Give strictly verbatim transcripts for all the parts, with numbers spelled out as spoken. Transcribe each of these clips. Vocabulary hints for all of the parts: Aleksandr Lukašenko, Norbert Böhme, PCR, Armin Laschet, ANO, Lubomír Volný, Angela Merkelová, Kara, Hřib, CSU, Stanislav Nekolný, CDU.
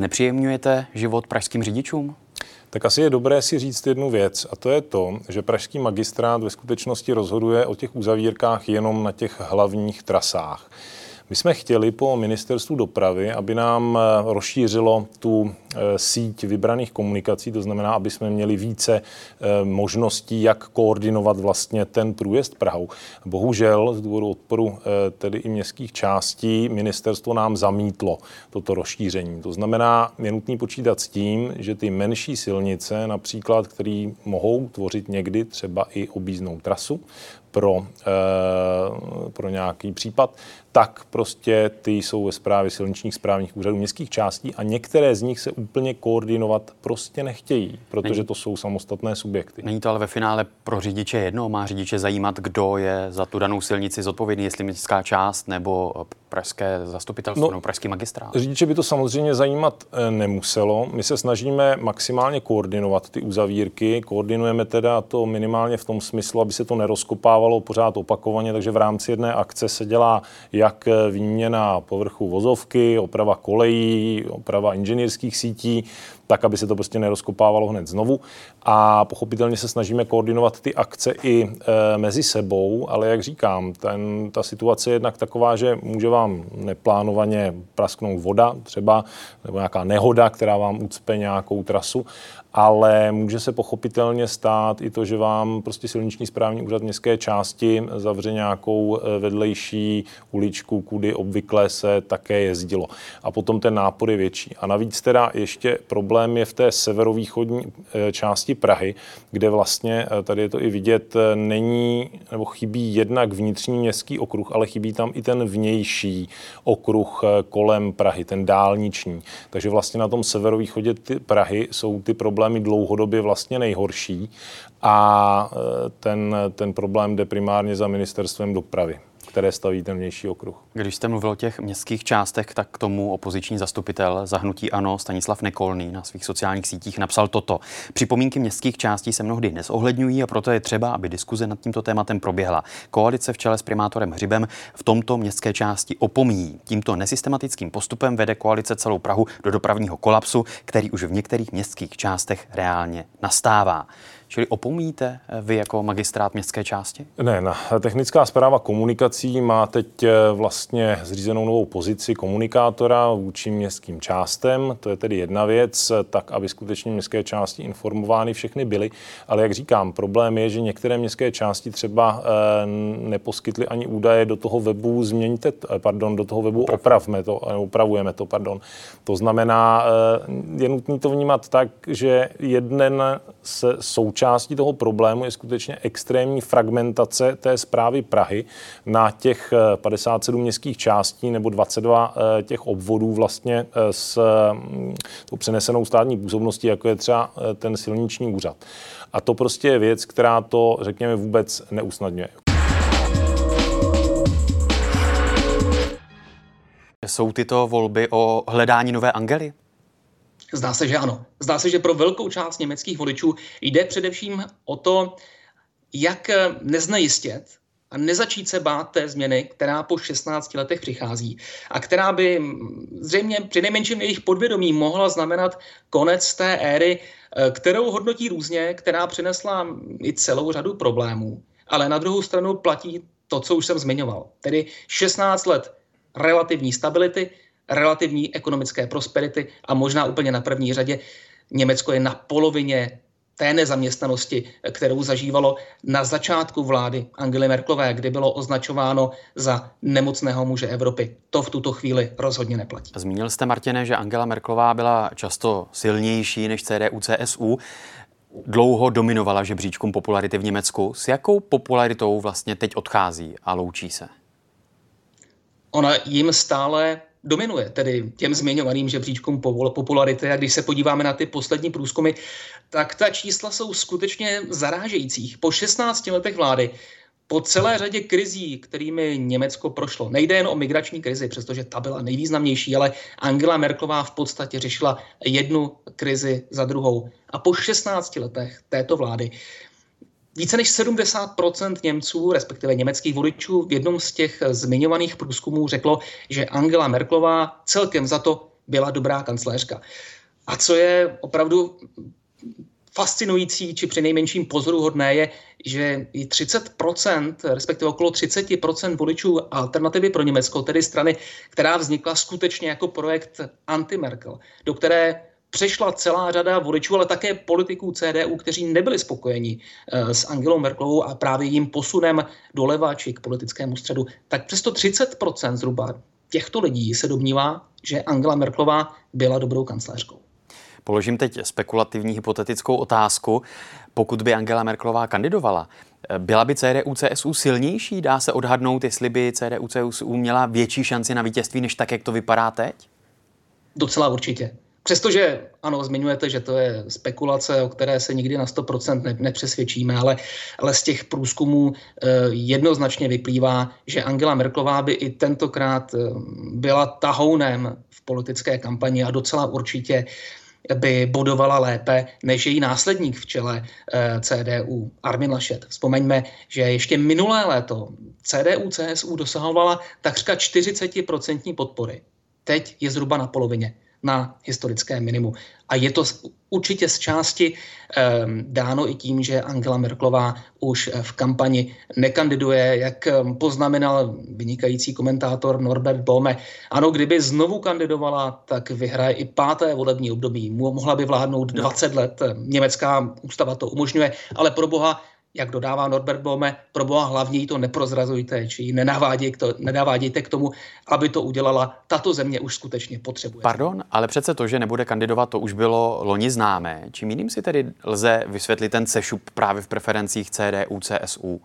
Znepříjemňujete život pražským řidičům? Tak asi je dobré si říct jednu věc, a to je to, že pražský magistrát ve skutečnosti rozhoduje o těch uzavírkách jenom na těch hlavních trasách. My jsme chtěli po ministerstvu dopravy, aby nám rozšířilo tu síť vybraných komunikací, to znamená, aby jsme měli více možností, jak koordinovat vlastně ten průjezd Prahou. Bohužel z důvodu odporu tedy i městských částí ministerstvo nám zamítlo toto rozšíření. To znamená, je nutný počítat s tím, že ty menší silnice například, které mohou tvořit někdy třeba i objízdnou trasu, Pro, e, pro nějaký případ, tak prostě ty jsou ve správě silničních správních úřadů městských částí a některé z nich se úplně koordinovat prostě nechtějí, protože Není. to jsou samostatné subjekty. Není to ale ve finále pro řidiče jedno? Má řidiče zajímat, kdo je za tu danou silnici zodpovědný, jestli městská část nebo pražské zastupitelstvo no, nebo pražský magistrát? Řidiče by to samozřejmě zajímat nemuselo. My se snažíme maximálně koordinovat ty uzavírky. Koordinujeme teda to minimálně v tom smyslu, aby se to nerozkopávalo pořád opakovaně, takže v rámci jedné akce se dělá jak výměna povrchu vozovky, oprava kolejí, oprava inženýrských sítí, tak, aby se to prostě nerozkopávalo hned znovu. A pochopitelně se snažíme koordinovat ty akce i e, mezi sebou, ale jak říkám, ten, ta situace je jednak taková, že může vám neplánovaně prasknout voda třeba, nebo nějaká nehoda, která vám ucpe nějakou trasu, ale může se pochopitelně stát i to, že vám prostě silniční správní úřad městské části zavře nějakou vedlejší uličku, kudy obvykle se také jezdilo. A potom ten nápor je větší. A navíc teda ještě problém je v té severovýchodní části Prahy, kde vlastně, tady je to i vidět, není, nebo chybí jednak vnitřní městský okruh, ale chybí tam i ten vnější okruh kolem Prahy, ten dálniční. Takže vlastně na tom severovýchodě ty Prahy jsou ty problémy dlouhodobě vlastně nejhorší a ten, ten problém jde primárně za ministerstvem dopravy, které staví ten vnější okruh. Když jste mluvil o těch městských částech, tak k tomu opoziční zastupitel za hnutí ANO Stanislav Nekolný na svých sociálních sítích napsal toto. Připomínky městských částí se mnohdy nezohledňují a proto je třeba, aby diskuze nad tímto tématem proběhla. Koalice v čele s primátorem Hřibem v tomto městské části opomíjí. Tímto nesystematickým postupem vede koalice celou Prahu do dopravního kolapsu, který už v některých městských částech reálně nastává. Čili opomíjíte vy jako magistrát městské části? Ne, na technická správa komunikací má teď vlastně zřízenou novou pozici komunikátora vůči městským částem. To je tedy jedna věc, tak aby skutečně městské části informovány všechny byly. Ale jak říkám, problém je, že některé městské části třeba neposkytly ani údaje do toho webu změňte, pardon, do toho webu opravme to, opravujeme to, pardon. To znamená, je nutné to vnímat tak, že jeden se součástí Částí toho problému je skutečně extrémní fragmentace té správy Prahy na těch padesát sedm městských částí nebo dvacet dva těch obvodů vlastně s tou přenesenou státní působností, jako je třeba ten silniční úřad. A to prostě je věc, která to, řekněme, vůbec neusnadňuje. Jsou tyto volby o hledání nové Angely? Zdá se, že ano. Zdá se, že pro velkou část německých voličů jde především o to, jak neznejistit a nezačít se bát té změny, která po šestnácti letech přichází a která by zřejmě přinejmenším jejich podvědomí mohla znamenat konec té éry, kterou hodnotí různě, která přinesla i celou řadu problémů. Ale na druhou stranu platí to, co už jsem zmiňoval. Tedy šestnáct let relativní stability, relativní ekonomické prosperity a možná úplně na první řadě Německo je na polovině té nezaměstnanosti, kterou zažívalo na začátku vlády Angely Merkelové, kdy bylo označováno za nemocného muže Evropy. To v tuto chvíli rozhodně neplatí. Zmínil jste, Martine, že Angela Merkelová byla často silnější než C D U C S U. Dlouho dominovala žebříčkům popularity v Německu. S jakou popularitou vlastně teď odchází a loučí se? Ona jim stále dominuje, tedy těm zmiňovaným žebříčkům popularity. A když se podíváme na ty poslední průzkumy, tak ta čísla jsou skutečně zarážející. Po šestnácti letech vlády, po celé řadě krizí, kterými Německo prošlo, nejde jen o migrační krizi, přestože ta byla nejvýznamnější, ale Angela Merkelová v podstatě řešila jednu krizi za druhou. A po šestnácti letech této vlády více než sedmdesát procent Němců, respektive německých voličů, v jednom z těch zmiňovaných průzkumů řeklo, že Angela Merkelová celkem za to byla dobrá kancléřka. A co je opravdu fascinující, či přinejmenším pozoruhodné, je, že i třicet procent, respektive okolo třicet procent voličů Alternativy pro Německo, tedy strany, která vznikla skutečně jako projekt anti-Merkel, do které přešla celá řada voličů, ale také politiků C D U, kteří nebyli spokojeni s Angelou Merkelovou a právě jim posunem doleva či k politickému středu, tak přesto třicet procent zhruba těchto lidí se domnívá, že Angela Merkelová byla dobrou kancléřkou. Položím teď spekulativní hypotetickou otázku. Pokud by Angela Merkelová kandidovala, byla by C D U C S U silnější? Dá se odhadnout, jestli by C D U C S U měla větší šanci na vítězství, než tak, jak to vypadá teď? Docela určitě. Přestože, ano, zmiňujete, že to je spekulace, o které se nikdy na sto procent nepřesvědčíme, ale, ale z těch průzkumů eh, jednoznačně vyplývá, že Angela Merkelová by i tentokrát eh, byla tahounem v politické kampani a docela určitě by bodovala lépe než její následník v čele eh, C D U, Armin Laschet. Vzpomeňme, že ještě minulé léto C D U C S U dosahovala takřka čtyřicet procent podpory. Teď je zhruba na polovině, na historické minimum. A je to určitě z části um, dáno i tím, že Angela Merkelová už v kampani nekandiduje, jak poznamenal vynikající komentátor Norbert Böhme. Ano, kdyby znovu kandidovala, tak vyhraje i páté volební období. Mohla by vládnout dvacet let, německá ústava to umožňuje, ale pro boha, jak dodává Norbert Böhme, pro boha hlavně to neprozrazujte, či ji nenavádějte k tomu, aby to udělala. Tato země už skutečně potřebuje. Pardon, ale přece to, že nebude kandidovat, to už bylo loni známé. Čím jiným si tedy lze vysvětlit ten sešup právě v preferencích C D U C S U? Um,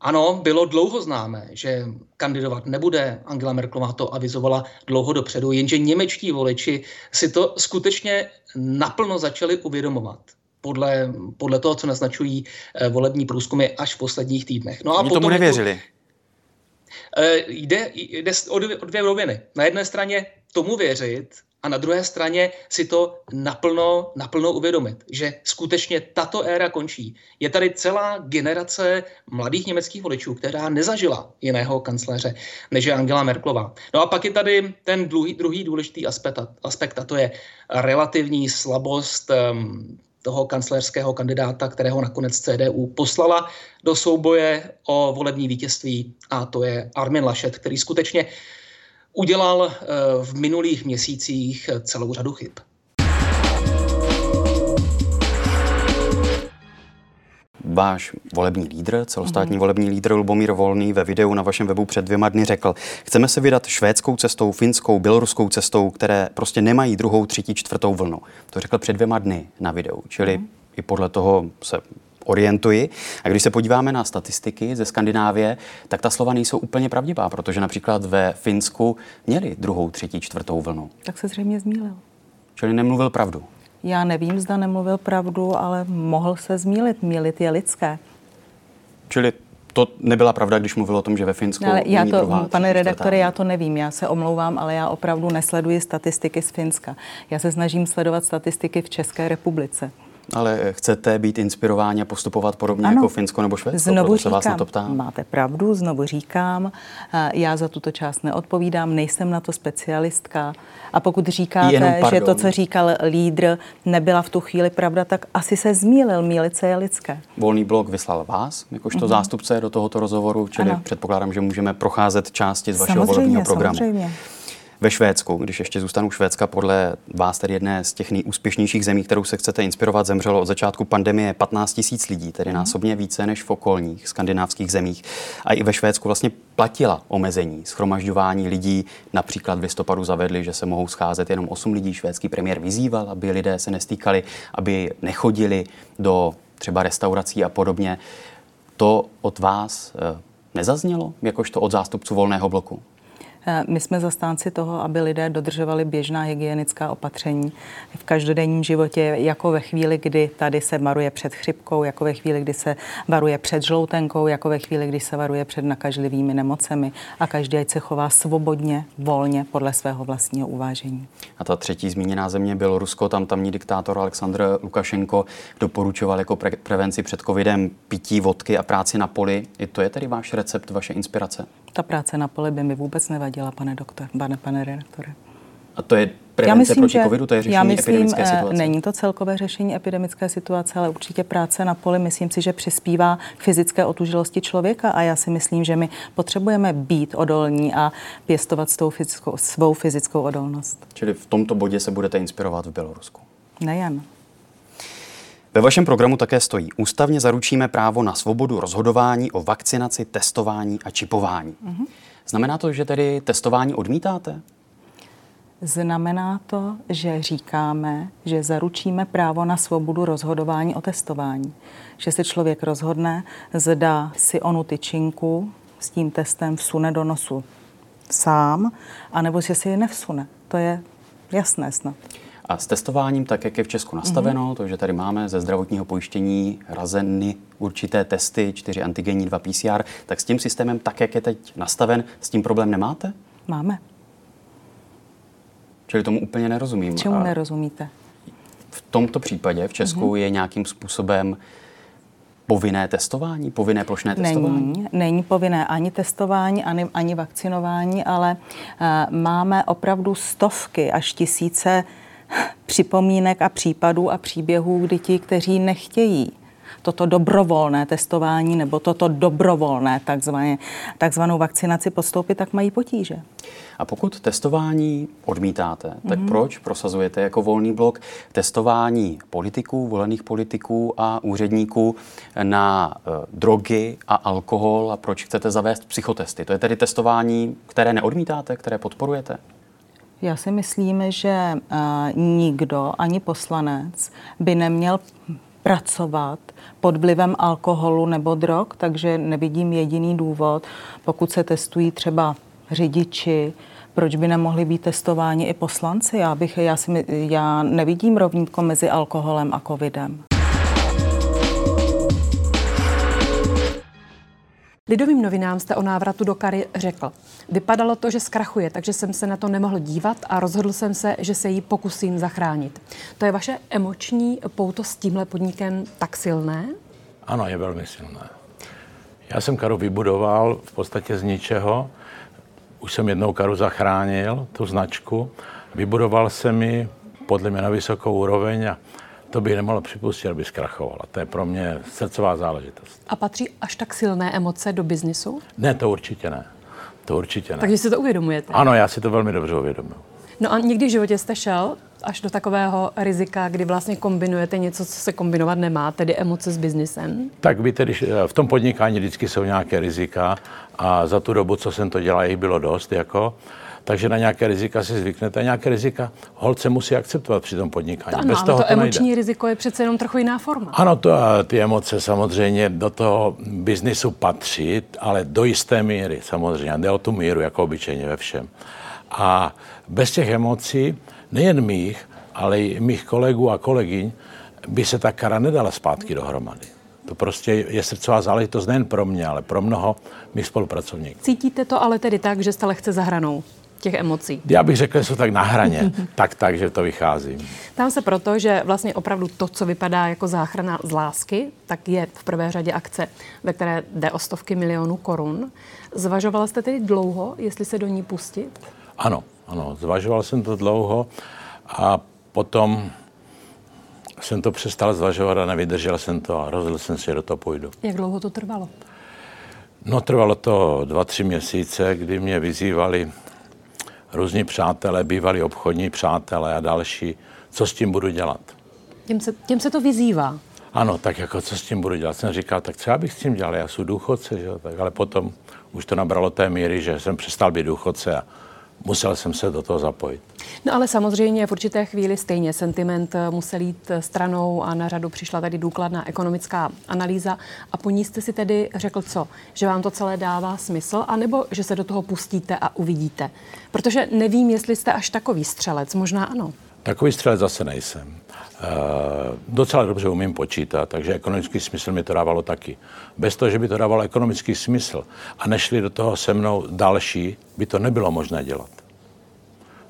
ano, bylo dlouho známé, že kandidovat nebude. Angela Merkelová to avizovala dlouho dopředu, jenže němečtí voliči si to skutečně naplno začali uvědomovat. Podle, podle toho, co naznačují eh, volební průzkumy až v posledních týdnech. No a oni potom tomu nevěřili. Eh, jde jde o, dvě, o dvě roviny. Na jedné straně tomu věřit a na druhé straně si to naplno, naplno uvědomit, že skutečně tato éra končí. Je tady celá generace mladých německých voličů, která nezažila jiného kancléře, než je Angela Merkelová. No a pak je tady ten druhý, druhý důležitý aspekt, aspekt, a to je relativní slabost um, toho kancléřského kandidáta, kterého nakonec C D U poslala do souboje o volební vítězství, a to je Armin Laschet, který skutečně udělal v minulých měsících celou řadu chyb. Váš volební lídr, celostátní mm. volební lídr Lubomír Volný ve videu na vašem webu před dvěma dny řekl: chceme se vydat švédskou cestou, finskou, běloruskou cestou, které prostě nemají druhou, třetí, čtvrtou vlnu. To řekl před dvěma dny na videu, čili mm. i podle toho se orientuji. A když se podíváme na statistiky ze Skandinávie, tak ta slova nejsou úplně pravdivá, protože například ve Finsku měli druhou, třetí, čtvrtou vlnu. Tak se zřejmě zmýlil. Čili nemluvil pravdu. Já nevím, zda nemluvil pravdu, ale mohl se zmílit. Mílit je lidské. Čili to nebyla pravda, když mluvil o tom, že ve Finsku... Ale já to, druhá, pane redaktore, já to nevím, já se omlouvám, ale já opravdu nesleduji statistiky z Finska. Já se snažím sledovat statistiky v České republice. Ale chcete být inspirováni a postupovat podobně ano, jako Finsko nebo Švédsko? Znovu říkám, vás na to ptám. Máte pravdu, znovu říkám, já za tuto část neodpovídám, nejsem na to specialistka. A pokud říkáte, jenom, že to, co říkal lídr, nebyla v tu chvíli pravda, tak asi se zmýlil, mýlit se je lidské. Volný blok vyslal vás, jakožto mm-hmm. zástupce do tohoto rozhovoru, čili ano. Předpokládám, že můžeme procházet části z vašeho samozřejmě, volebního programu. Samozřejmě. Ve Švédsku, když ještě zůstanu Švédska, podle vás tedy jedné z těch nejúspěšnějších zemí, kterou se chcete inspirovat, zemřelo od začátku pandemie patnáct tisíc lidí, tedy násobně více než v okolních skandinávských zemích. A i ve Švédsku vlastně platila omezení shromažďování lidí. Například v listopadu zavedli, že se mohou scházet jenom osm lidí. Švédský premiér vyzýval, aby lidé se nestýkali, aby nechodili do třeba restaurací a podobně. To od vás nezaznělo, jakožto od zástupců Volného bloku? My jsme zastánci toho, aby lidé dodržovali běžná hygienická opatření v každodenním životě, jako ve chvíli, kdy tady se varuje před chřipkou, jako ve chvíli, kdy se varuje před žloutenkou, jako ve chvíli, kdy se varuje před nakažlivými nemocemi. A každý ať se chová svobodně, volně, podle svého vlastního uvážení. A ta třetí zmíněná země bylo Rusko. Tam tamní diktátor Aleksandr Lukašenko doporučoval jako pre- prevenci před covidem pití vodky a práci na poli. I to je tedy váš recept, vaše inspirace? Ta práce na poli by mi vůbec nevadila, pane doktor, pane, pane redaktore. A to je prevence myslím, proti covidu, to je řešení myslím, epidemické situace? Není to celkové řešení epidemické situace, ale určitě práce na poli, myslím si, že přispívá k fyzické otužilosti člověka a já si myslím, že my potřebujeme být odolní a pěstovat svou fyzickou, svou fyzickou odolnost. Čili v tomto bodě se budete inspirovat v Bělorusku? Nejen. Ve vašem programu také stojí: ústavně zaručíme právo na svobodu rozhodování o vakcinaci, testování a čipování. Mm-hmm. Znamená to, že tedy testování odmítáte? Znamená to, že říkáme, že zaručíme právo na svobodu rozhodování o testování. Že se člověk rozhodne, zda si onu tyčinku s tím testem vsune do nosu sám, anebo že si ji nevsune. To je jasné snad. A s testováním, tak jak je v Česku nastaveno, mm-hmm. to, že tady máme ze zdravotního pojištění hrazeny určité testy, čtyři antigenní, dva P C R, tak s tím systémem, tak jak je teď nastaven, s tím problém nemáte? Máme. Čili tomu úplně nerozumím. Čemu nerozumíte? V tomto případě v Česku mm-hmm. je nějakým způsobem povinné testování, povinné plošné testování? Není, není povinné ani testování, ani, ani vakcinování, ale uh, máme opravdu stovky až tisíce připomínek a případů a příběhů, kdy ti, kteří nechtějí toto dobrovolné testování nebo toto dobrovolné takzvané, takzvanou vakcinaci podstoupit, tak mají potíže. A pokud testování odmítáte, mm-hmm. tak proč prosazujete jako Volný blok testování politiků, volených politiků a úředníků na e, drogy a alkohol a proč chcete zavést psychotesty? To je tedy testování, které neodmítáte, které podporujete? Já si myslím, že uh, nikdo, ani poslanec, by neměl pracovat pod vlivem alkoholu nebo drog, takže nevidím jediný důvod, pokud se testují třeba řidiči, proč by nemohli být testováni i poslanci. Já, bych, já, si, já nevidím rovnítko mezi alkoholem a covidem. Lidovým novinám jste o návratu do Kary řekl: vypadalo to, že zkrachuje, takže jsem se na to nemohl dívat a rozhodl jsem se, že se jí pokusím zachránit. To je vaše emoční pouto s tímhle podnikem tak silné? Ano, je velmi silné. Já jsem Karu vybudoval v podstatě z ničeho. Už jsem jednou Karu zachránil, tu značku. Vybudoval jsem ji podle mě na vysokou úroveň a to bych nemohl připustit, aby zkrachovala. To je pro mě srdcová záležitost. A patří až tak silné emoce do biznisu? Ne, to určitě ne. To určitě ne. Takže si to uvědomujete? Ano, já si to velmi dobře uvědomuji. No a někdy v životě jste šel až do takového rizika, kdy vlastně kombinujete něco, co se kombinovat nemá, tedy emoce s biznisem? Tak by tedy v tom podnikání vždycky jsou nějaké rizika a za tu dobu, co jsem to dělal, jich bylo dost, jako... Takže na nějaké rizika si zvyknete. A nějaké rizika holce musí akceptovat při tom podnikání. Ano, bez toho to, to emoční nejde. Riziko je přece jenom trochu jiná forma. Ano, to, ty emoce samozřejmě do toho biznisu patří, ale do jisté míry samozřejmě. A jde o tu míru, jako obyčejně ve všem. A bez těch emocí, nejen mých, ale i mých kolegů a kolegyň, by se ta Kara nedala zpátky dohromady. To prostě je srdcová záležitost nejen pro mě, ale pro mnoho mých spolupracovníků. Cítíte to ale tedy tak, že jste lehce za hranou těch emocí? Já bych řekl, že jsou tak na hraně, tak, tak, že to vychází. Tam se proto, že vlastně opravdu to, co vypadá jako záchrana z lásky, tak je v prvé řadě akce, ve které jde o stovky milionů korun. Zvažovala jste tedy dlouho, jestli se do ní pustit? Ano, ano, zvažoval jsem to dlouho a potom jsem to přestal zvažovat a nevydržel jsem to a rozhodl jsem si, že do toho půjdu. Jak dlouho to trvalo? No, trvalo to dva, tři měsíce, kdy mě vyzývali různí přátelé, bývalí obchodní přátelé a další, co s tím budu dělat. Těm se, těm se to vyzývá? Ano, tak jako co s tím budu dělat. Jsem říkal, tak co já bych s tím dělal, já jsem důchodce, že? Tak, ale potom už to nabralo té míry, že jsem přestal být důchodce a musel jsem se do toho zapojit. No ale samozřejmě v určité chvíli stejně sentiment musel jít stranou a na řadu přišla tady důkladná ekonomická analýza a po ní jste si tedy řekl co? Že vám to celé dává smysl, anebo že se do toho pustíte a uvidíte? Protože nevím, jestli jste až takový střelec, možná ano. Takový střelec zase nejsem. E, docela dobře umím počítat, takže ekonomický smysl mi to dávalo taky. Bez toho, že by to dávalo ekonomický smysl a nešli do toho se mnou další, by to nebylo možné dělat.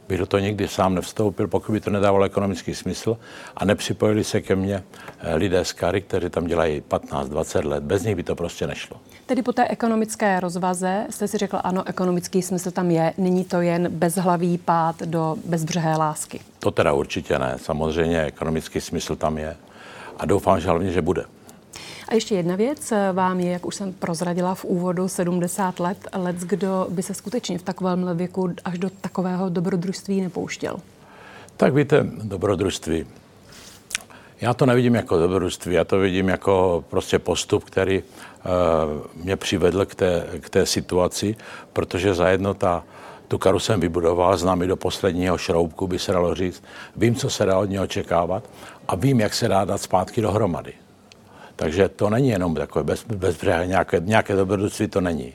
Bych do toho nikdy sám nevstoupil, pokud by to nedávalo ekonomický smysl a nepřipojili se ke mně lidé z Kary, kteří tam dělají patnáct dvacet let. Bez nich by to prostě nešlo. Tedy po té ekonomické rozvaze jste si řekl, ano, ekonomický smysl tam je, není to jen bezhlavý pád do bezbřehé lásky. To teda určitě ne, samozřejmě ekonomický smysl tam je a doufám, že hlavně, že bude. A ještě jedna věc, vám je, jak už jsem prozradila v úvodu, sedmdesát let, let, kdo by se skutečně v takovém věku až do takového dobrodružství nepouštěl. Tak víte, dobrodružství. Já to nevidím jako dobrodružství, já to vidím jako prostě postup, který uh, mě přivedl k té, k té situaci, protože zajedno ta, tu Karu jsem vybudoval, znám i do posledního šroubku, by se dalo říct. Vím, co se dá od něj očekávat a vím, jak se dá dát zpátky dohromady. Takže to není jenom takové bez, bez nějaké, nějaké dobrodružství, to není.